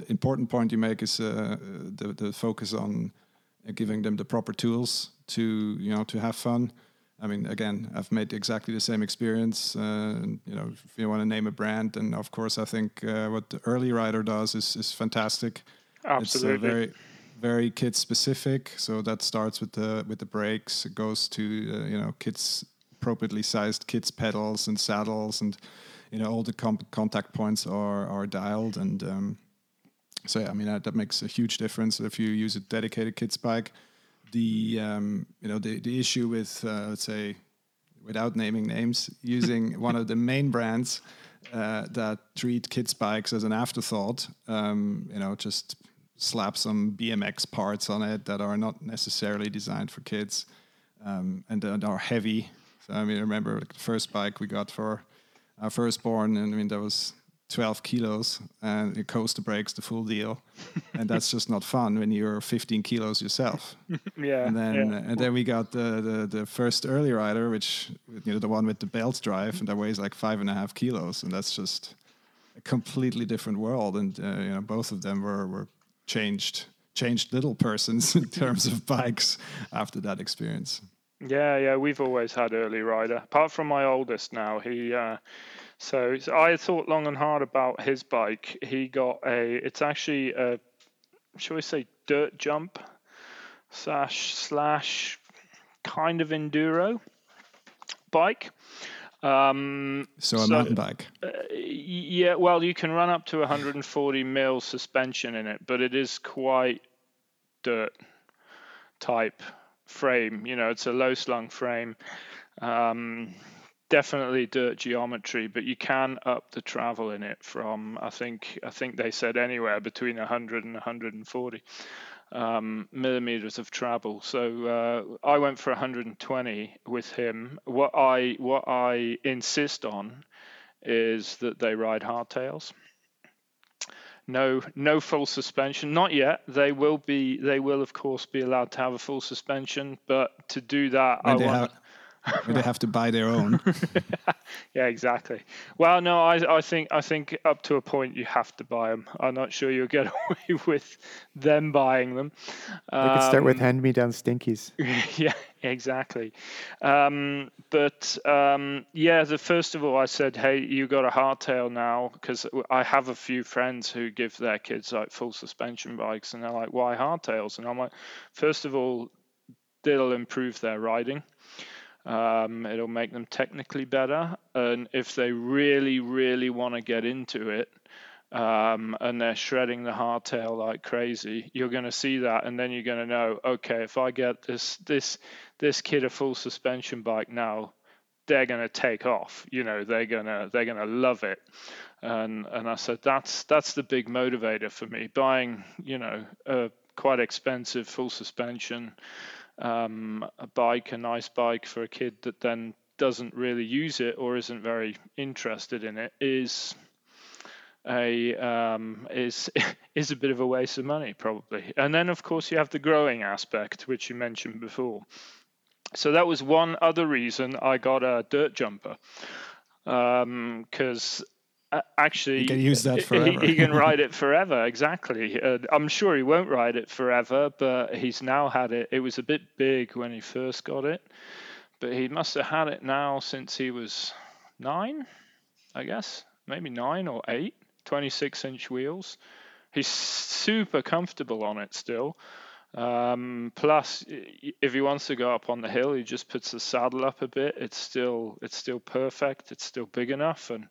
important point you make is uh, the, the focus on uh, giving them the proper tools to, you know, to have fun. I mean, again, I've made exactly the same experience. Uh, you know, if you want to name a brand, then of course, I think uh, what the Early Rider does is, is fantastic. Absolutely. It's uh, very, very kid specific. So that starts with the with the brakes. It goes to uh, you know kids appropriately sized kids pedals and saddles and. You know, all the comp- contact points are are dialed, and um, so yeah, I mean that, that makes a huge difference if you use a dedicated kids bike. The um, you know the, the issue with uh, let's say, without naming names, using one of the main brands uh, that treat kids' bikes as an afterthought. Um, you know, just slap some B M X parts on it that are not necessarily designed for kids, um, and that are heavy. So I mean, I remember like, the first bike we got for our firstborn, and I mean, that was twelve kilos, and it coaster brakes, the full deal. And that's just not fun when you're fifteen kilos yourself. yeah. And then yeah. and then we got the, the, the first Early Rider, which, you know, the one with the belt drive, and that weighs like five and a half kilos. And that's just a completely different world. And, uh, you know, both of them were, were changed, changed little persons in terms of bikes after that experience. Yeah, yeah. We've always had Early Rider. Apart from my oldest now, he... Uh, So, so I thought long and hard about his bike. He got a, it's actually a, shall we say, dirt jump slash slash kind of enduro bike. Um, so, so a mountain bike. Uh, yeah, well, you can run up to one hundred forty mil suspension in it, but it is quite dirt type frame. You know, it's a low slung frame. Um Definitely dirt geometry, but you can up the travel in it from, I think I think they said anywhere between one hundred and one hundred forty um, millimeters of travel. So uh, I went for one hundred twenty with him. What I what I insist on is that they ride hardtails. No, no full suspension. Not yet. They will be. They will of course be allowed to have a full suspension, but to do that, and I want. Have- they have to buy their own. yeah, exactly. Well, no, I, I think I think up to a point you have to buy them. I'm not sure you'll get away with them buying them. They um, could start with hand-me-down stinkies. Yeah, exactly. Um, but um, yeah, the first of all, I said, hey, you got a hardtail now, because I have a few friends who give their kids like full suspension bikes, and they're like, why hardtails? And I'm like, first of all, they'll improve their riding. Um, it'll make them technically better. And if they really, really want to get into it, um, and they're shredding the hardtail like crazy, you're going to see that. And then you're going to know, okay, if I get this, this, this kid a full suspension bike now, they're going to take off, you know, they're going to, they're going to love it. And, and I said, that's, that's the big motivator for me, buying, you know, a quite expensive full suspension um a bike a nice bike for a kid that then doesn't really use it or isn't very interested in it is a um is is a bit of a waste of money probably. And then of course you have the growing aspect, which you mentioned before. So that was one other reason I got a dirt jumper, um because actually, he can use that forever. he, he can ride it forever, exactly. Uh, I'm sure he won't ride it forever, but he's now had it. It was a bit big when he first got it, but he must have had it now since he was nine, I guess. Maybe nine or eight, twenty-six inch wheels. He's super comfortable on it still. Um, plus, if he wants to go up on the hill, he just puts the saddle up a bit. It's still, it's still perfect. It's still big enough. And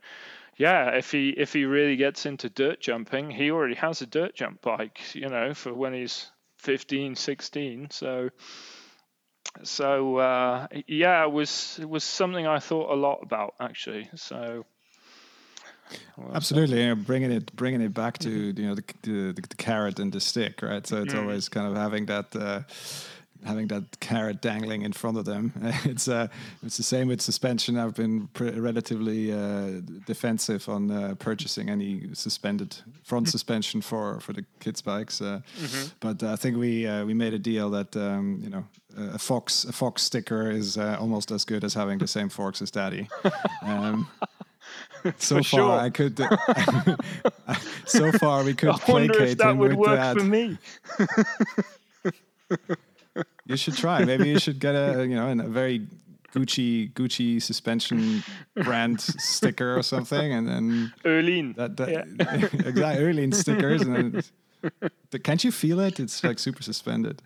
yeah, if he if he really gets into dirt jumping, he already has a dirt jump bike, you know, for when he's fifteen, sixteen. So, so uh, yeah, it was it was something I thought a lot about actually. So, well, absolutely, you know, bringing it bringing it back to mm-hmm. you know the, the the carrot and the stick, right? So it's mm-hmm. always kind of having that. Uh, having that carrot dangling in front of them. It's uh, it's the same with suspension. I've been pre- relatively uh, defensive on uh, purchasing any suspended front suspension for, for the kids' bikes. Uh, mm-hmm. But I think we uh, we made a deal that, um, you know, a Fox a Fox sticker is uh, almost as good as having the same forks as Daddy. Um, so for far, sure. I could. Uh, so far, we could placate him. I wonder if that would work that. for me. You should try. Maybe you should get a, you know, a very Gucci Gucci suspension brand sticker or something, and then Erlin. That, that, yeah. Exactly, Erlin stickers. And then, can't you feel it? It's like super suspended.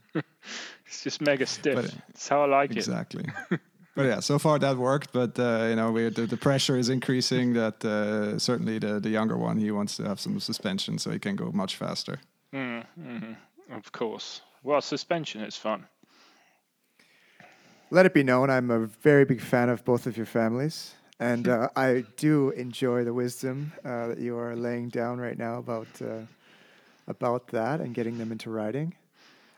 It's just mega stiff. But, it's how I like exactly. it. Exactly. But yeah, so far that worked. But uh, you know, we're, the, the pressure is increasing. That uh, certainly the the younger one, he wants to have some suspension so he can go much faster. Mm, mm-hmm. Of course. Well, suspension is fun. Let it be known, I'm a very big fan of both of your families. And uh, I do enjoy the wisdom uh, that you are laying down right now about uh, about that and getting them into riding.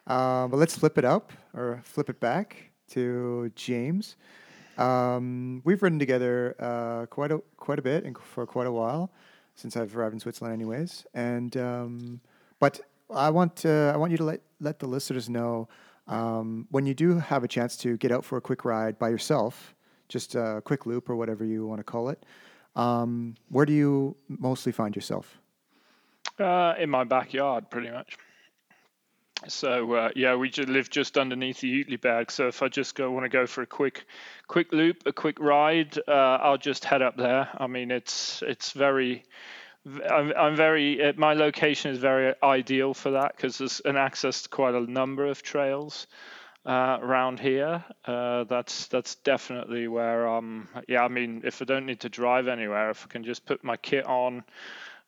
Uh, but let's flip it up or flip it back to James. Um, we've ridden together uh, quite a quite a bit and for quite a while since I've arrived in Switzerland, anyways. And um, but I want to, I want you to let let the listeners know um, when you do have a chance to get out for a quick ride by yourself. Just a quick loop or whatever you want to call it. Um, where do you mostly find yourself? Uh, in my backyard, pretty much. So, uh, yeah, we just live just underneath the Uetliberg. So if I just go want to go for a quick quick loop, a quick ride, uh, I'll just head up there. I mean, it's it's very... I'm, I'm very... Uh, my location is very ideal for that because there's an access to quite a number of trails. Uh, around here, uh, that's that's definitely where. Um, yeah, I mean, if I don't need to drive anywhere, if I can just put my kit on,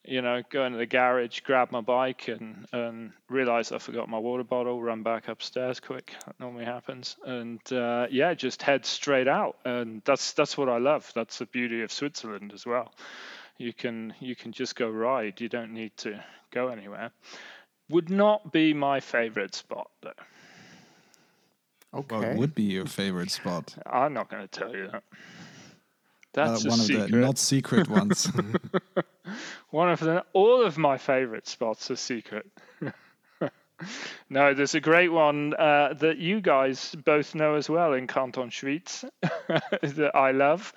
you know, go into the garage, grab my bike, and and realize I forgot my water bottle, run back upstairs quick. That normally happens, and uh, yeah, just head straight out, and that's that's what I love. That's the beauty of Switzerland as well. You can you can just go ride. You don't need to go anywhere. Would not be my favorite spot though. Okay. What would be your favorite spot? I'm not going to tell you that. That's uh, one a secret. Of the not secret ones. One of the all of my favorite spots are secret. No, there's a great one uh, that you guys both know as well in Canton Schwyz that I love.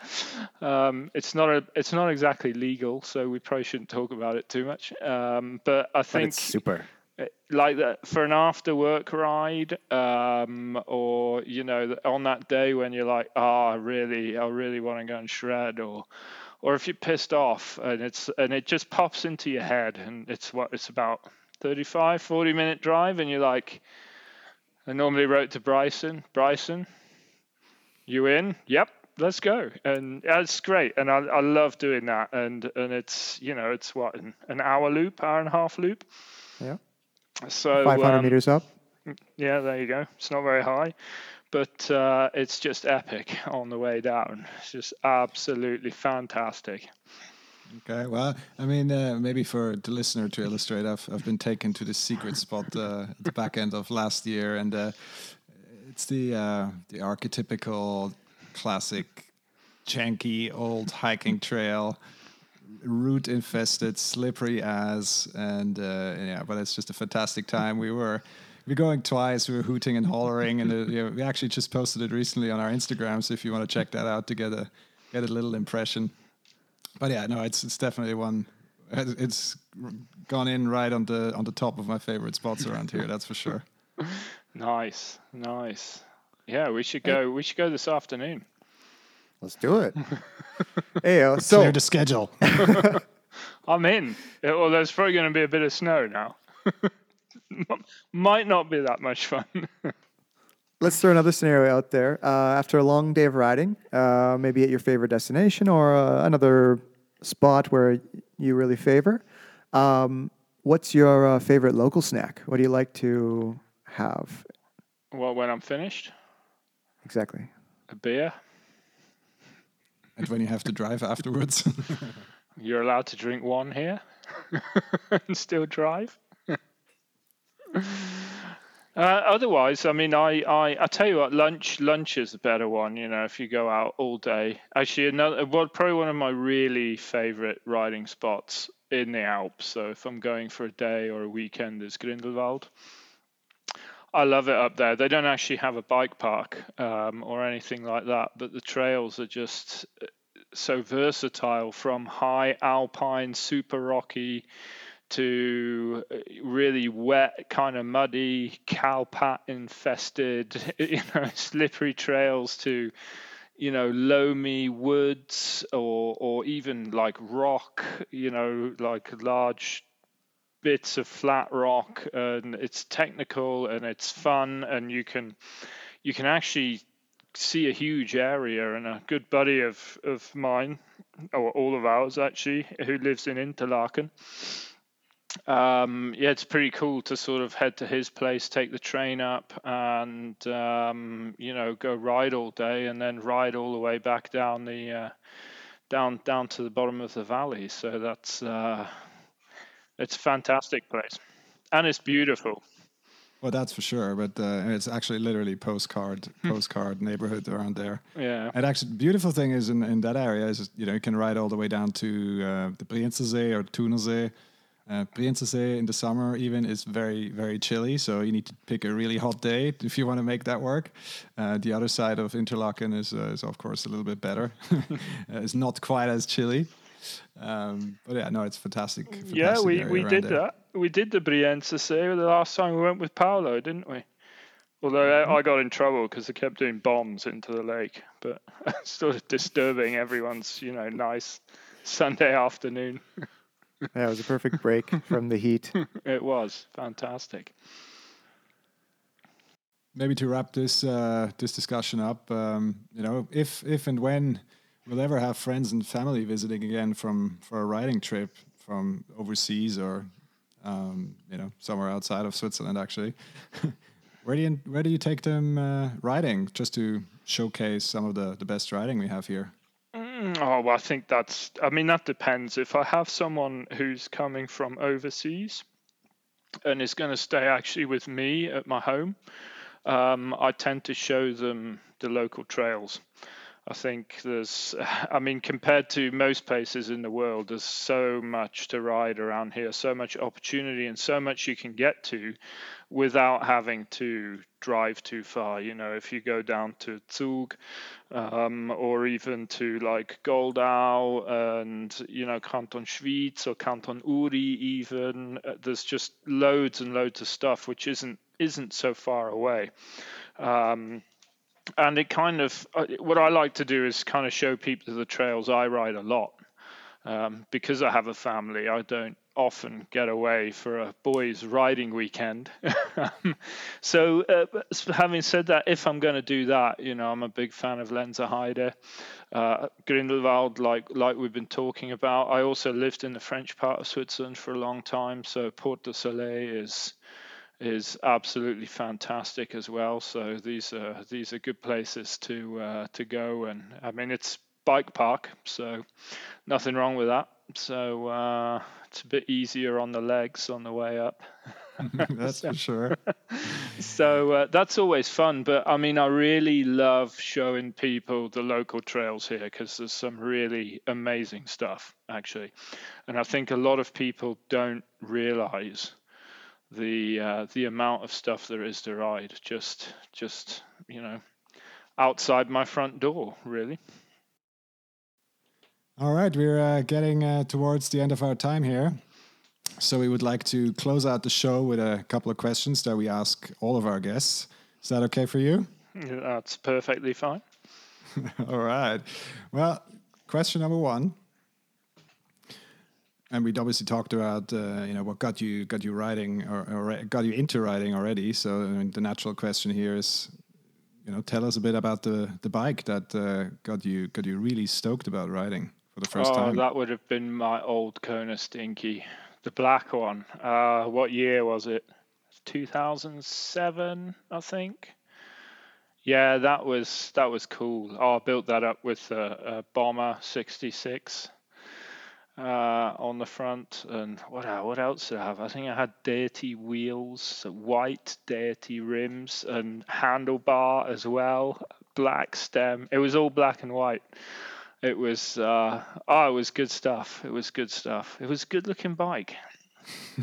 Um, it's not a, it's not exactly legal, so we probably shouldn't talk about it too much. Um, but I think but it's super. Like that for an after work ride, um, or you know, on that day when you're like, ah, oh, really, I really want to go and shred, or, or if you're pissed off and it's and it just pops into your head, and it's what it's about thirty-five, forty minute drive, and you're like, I normally wrote to Bryson, Bryson, you in? Yep, let's go, and that's great, and I I love doing that, and and it's you know it's what an, an hour loop, hour and a half loop, yeah. So five hundred um, meters up. Yeah, there you go. It's not very high, but uh, it's just epic on the way down. It's just absolutely fantastic. Okay, well, I mean, uh, maybe for the listener to illustrate, I've I've been taken to the secret spot uh, at the back end of last year, and uh, it's the uh, the archetypical, classic, janky old hiking trail. Root infested, slippery as, and uh, yeah, but it's just a fantastic time. We were we were going twice. We were hooting and hollering, and uh, you know, we actually just posted it recently on our Instagram. So if you want to check that out to get a get a little impression, but yeah, no, it's it's definitely one. It's gone in right on the on the top of my favorite spots around here. That's for sure. Nice, nice. Yeah, we should go. We should go this afternoon. Let's do it. Hey, uh, so clear the schedule. I'm in. Well, there's probably going to be a bit of snow now. Might not be that much fun. Let's throw another scenario out there. Uh, after a long day of riding, uh, maybe at your favorite destination or uh, another spot where you really favor, um, what's your uh, favorite local snack? What do you like to have? Well, when I'm finished? Exactly. A beer. And when you have to drive afterwards? You're allowed to drink one here and still drive. uh, otherwise, I mean, I, I, I tell you what, lunch lunch is a better one, you know, if you go out all day. Actually, another well, probably one of my really favorite riding spots in the Alps. So if I'm going for a day or a weekend, is Grindelwald. I love it up there. They don't actually have a bike park um, or anything like that, but the trails are just so versatile, from high alpine, super rocky, to really wet, kind of muddy, cowpat infested, you know, slippery trails to, you know, loamy woods or or even like rock, you know, like large bits of flat rock, and it's technical and it's fun, and you can you can actually see a huge area. And a good buddy of of mine, or all of ours actually, who lives in Interlaken, um yeah it's pretty cool to sort of head to his place, take the train up, and um you know go ride all day, and then ride all the way back down the uh down down to the bottom of the valley. So that's uh, it's a fantastic place, and it's beautiful. Well, that's for sure. But uh, it's actually literally postcard postcard neighborhood around there. Yeah. And actually, the beautiful thing is in, in that area is, you know, you can ride all the way down to uh, the Brienzersee or Thunersee. Uh, Brienzersee in the summer even is very, very chilly. So you need to pick a really hot day if you want to make that work. Uh, the other side of Interlaken is, uh, is of course, a little bit better. It's not quite as chilly. Um, but yeah, no, it's fantastic. fantastic yeah, we, we did there. that. We did the Brienzersee the last time we went with Paolo, didn't we? Although I, I got in trouble because I kept doing bombs into the lake, but sort of disturbing everyone's, you know, nice Sunday afternoon. Yeah, it was a perfect break from the heat. It was fantastic. Maybe to wrap this uh, this discussion up, um, you know, if if and when we'll ever have friends and family visiting again from for a riding trip from overseas or um, you know, somewhere outside of Switzerland, actually, where do you where do you take them uh, riding just to showcase some of the, the best riding we have here? Oh, well, I think that's, I mean, that depends. If I have someone who's coming from overseas and is going to stay actually with me at my home, um, I tend to show them the local trails. I think there's, I mean, compared to most places in the world, there's so much to ride around here, so much opportunity and so much you can get to without having to drive too far. You know, if you go down to Zug um, or even to like Goldau and, you know, Canton Schwyz or Canton Uri even, there's just loads and loads of stuff which isn't isn't so far away. Um And it kind of, what I like to do is kind of show people the trails I ride a lot. Um, because I have a family, I don't often get away for a boys' riding weekend. so uh, having said that, if I'm going to do that, you know, I'm a big fan of Lenzerheide, uh, Grindelwald, like like we've been talking about. I also lived in the French part of Switzerland for a long time, so Porte de Soleil is... is absolutely fantastic as well. So these are these are good places to uh, to go, and I mean it's bike park, so nothing wrong with that. So uh, it's a bit easier on the legs on the way up. That's for sure. so uh, that's always fun. But I mean, I really love showing people the local trails here because there's some really amazing stuff actually, and I think a lot of people don't realize the uh, the amount of stuff there is to ride just just you know outside my front door, really. All right, we're uh, getting uh, towards the end of our time here, so we would like to close out the show with a couple of questions that we ask all of our guests. Is that okay for you? That's perfectly fine. All right, well, question number one. And we'd obviously talked about, uh, you know, what got you got you riding or, or got you into riding already. So I mean, the natural question here is, you know, tell us a bit about the, the bike that uh, got you got you really stoked about riding for the first oh, time. Oh, that would have been my old Kona Stinky, the black one. Uh, what year was it? two thousand seven, I think. Yeah, that was that was cool. Oh, I built that up with a, a Bomber sixty-six. Uh, on the front, and what what else did I have? I think I had Deity wheels, white Deity rims, and handlebar as well, black stem. It was all black and white. It was uh, oh, it was good stuff. It was good stuff. It was a good looking bike.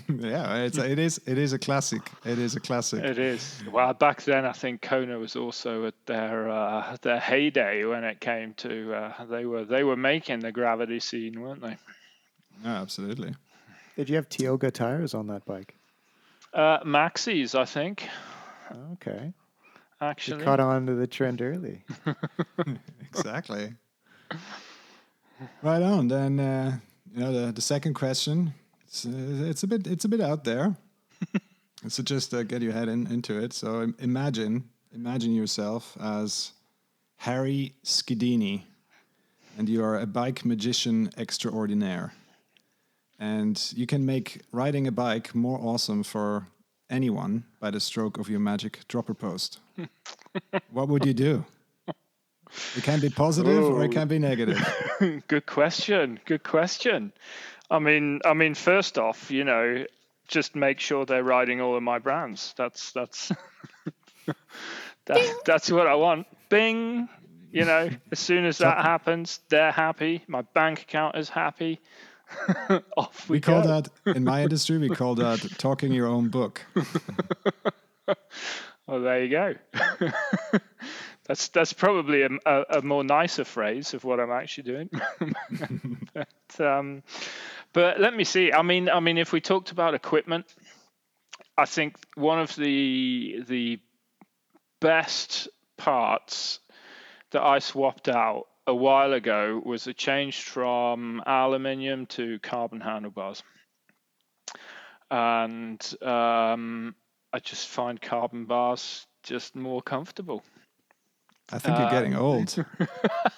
yeah, it's a, it is it is a classic. It is a classic. It is. Well, back then I think Kona was also at their uh, their heyday when it came to uh, they were they were making the Gravity scene, weren't they? No, absolutely. Did you have Tioga tires on that bike? Uh, Maxis, I think. Okay. Actually, you caught on to the trend early. Exactly. Right on. Then uh, you know the, the second question. It's uh, it's a bit it's a bit out there. So just uh, get your head in, into it. So im- imagine imagine yourself as Harry Schedini, and you are a bike magician extraordinaire. And you can make riding a bike more awesome for anyone by the stroke of your magic dropper post. What would you do? It can be positive Ooh. or it can be negative. Good question. Good question. I mean, I mean, first off, you know, just make sure they're riding all of my brands. That's that's that, that's what I want. Bing. You know, as soon as that happens, they're happy. My bank account is happy. Off we, we call go. that in my industry. We call that talking your own book. Well, there you go. That's that's probably a, a, a more nicer phrase of what I'm actually doing. but, um, but let me see. I mean, I mean, if we talked about equipment, I think one of the the best parts that I swapped out a while ago was a change from aluminium to carbon handlebars, and um, I just find carbon bars just more comfortable. I think um, you're getting old.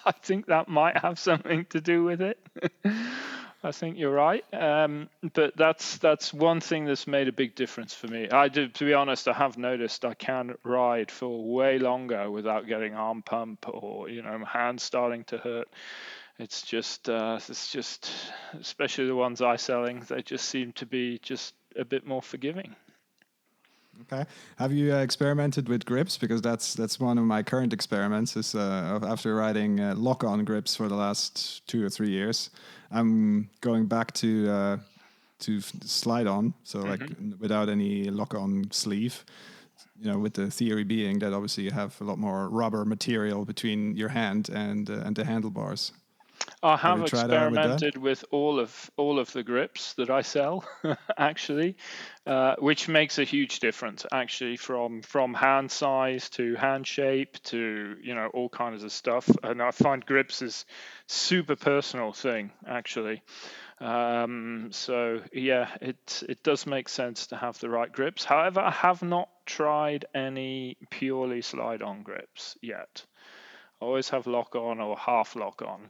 I think that might have something to do with it. I think you're right, um, but that's that's one thing that's made a big difference for me. I do, to be honest. I have noticed I can ride for way longer without getting arm pump or you know my hands starting to hurt. It's just uh, it's just especially the ones I'm selling. They just seem to be just a bit more forgiving. Okay. Have you uh, experimented with grips? Because that's that's one of my current experiments. Is uh, after riding uh, lock-on grips for the last two or three years, I'm going back to uh, to slide-on. So mm-hmm. like n- without any lock-on sleeve. You know, with the theory being that obviously you have a lot more rubber material between your hand and uh, and the handlebars. I have, have experimented with, with all of all of the grips that I sell, actually, uh, which makes a huge difference. Actually, from from hand size to hand shape to you know all kinds of stuff, and I find grips is super personal thing actually. Um, so yeah, it it does make sense to have the right grips. However, I have not tried any purely slide-on grips yet. I always have lock-on or half lock-on.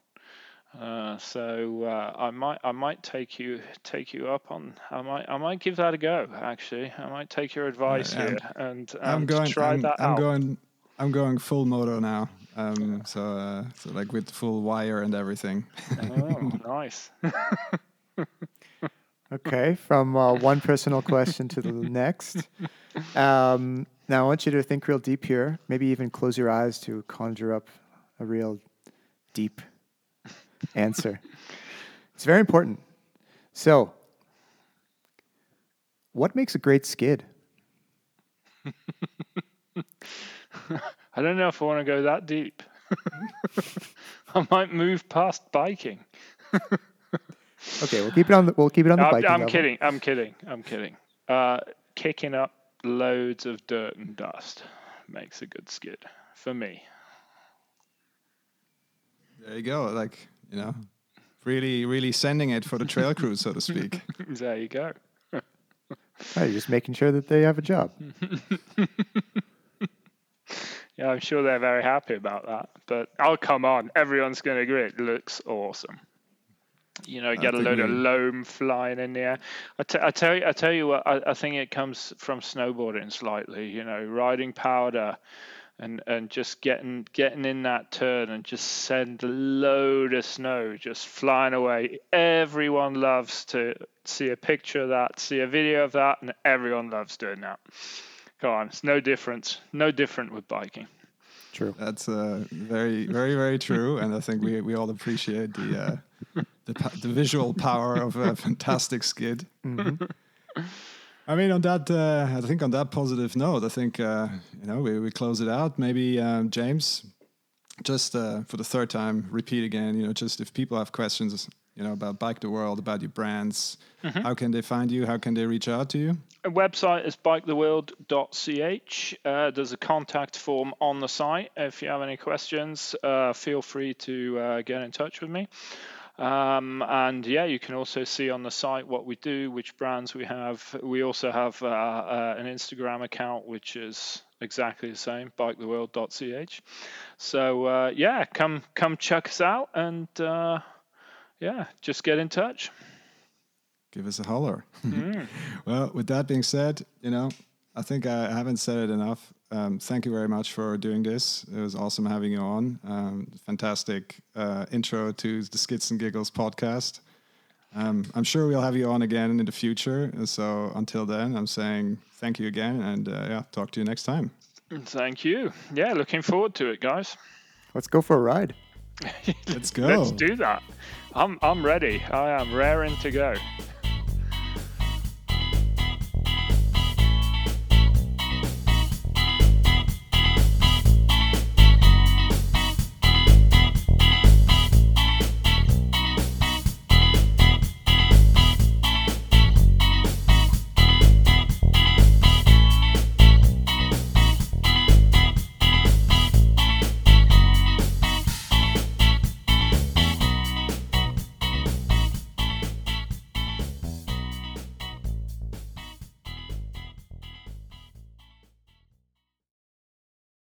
Uh, so uh, I might I might take you take you up on I might I might give that a go actually I might take your advice yeah, here and, and I'm going, try I'm, that I'm out. going I'm going full moto now um, so uh, so like with full wire and everything. Oh, nice. Okay, from uh, one personal question to the next. Um, now I want you to think real deep here. Maybe even close your eyes to conjure up a real deep answer. It's very important. So, what makes a great skid? I don't know if I want to go that deep. I might move past biking. Okay, we'll keep it on the we'll keep it on the no, biking. I'm, I'm kidding. I'm kidding. I'm kidding. Uh, kicking up loads of dirt and dust makes a good skid for me. There you go. Like, you know, really, really sending it for the trail crew, so to speak. There you go. Right, just making sure that they have a job. Yeah, I'm sure they're very happy about that. But, oh, come on. Everyone's going to agree. It looks awesome. You know, get a load of loam flying in the air. I, t- I tell you, I tell you what, I, I think it comes from snowboarding slightly, you know, riding powder. And and just getting getting in that turn and just send a load of snow just flying away. Everyone loves to see a picture of that, see a video of that, and everyone loves doing that. Come on, it's no difference. No different with biking. True. That's uh, very, very, very true, and I think we, we all appreciate the uh, the, the visual power of a fantastic skid. Mm-hmm. I mean, on that, uh, I think on that positive note, I think, uh, you know, we, we close it out. Maybe, um, James, just uh, for the third time, repeat again, you know, just if people have questions, you know, about Bike the World, about your brands, mm-hmm. how can they find you? How can they reach out to you? The website is bike the world dot c h. Uh, there's a contact form on the site. If you have any questions, uh, feel free to uh, get in touch with me. Um, and yeah, you can also see on the site what we do, which brands we have. We also have uh, uh, an Instagram account, which is exactly the same, bike the world dot c h. So uh, yeah, come come check us out, and uh, yeah, just get in touch. Give us a holler. Mm. Well, with that being said, you know, I think I haven't said it enough. Um, thank you very much for doing this. It was awesome having you on. Um, fantastic uh, intro to the Skits and Giggles podcast. Um, I'm sure we'll have you on again in the future. So until then, I'm saying thank you again, and uh, yeah, talk to you next time. Thank you. Yeah, looking forward to it, guys. Let's go for a ride. Let's go. Let's do that. I'm I'm ready. I am raring to go.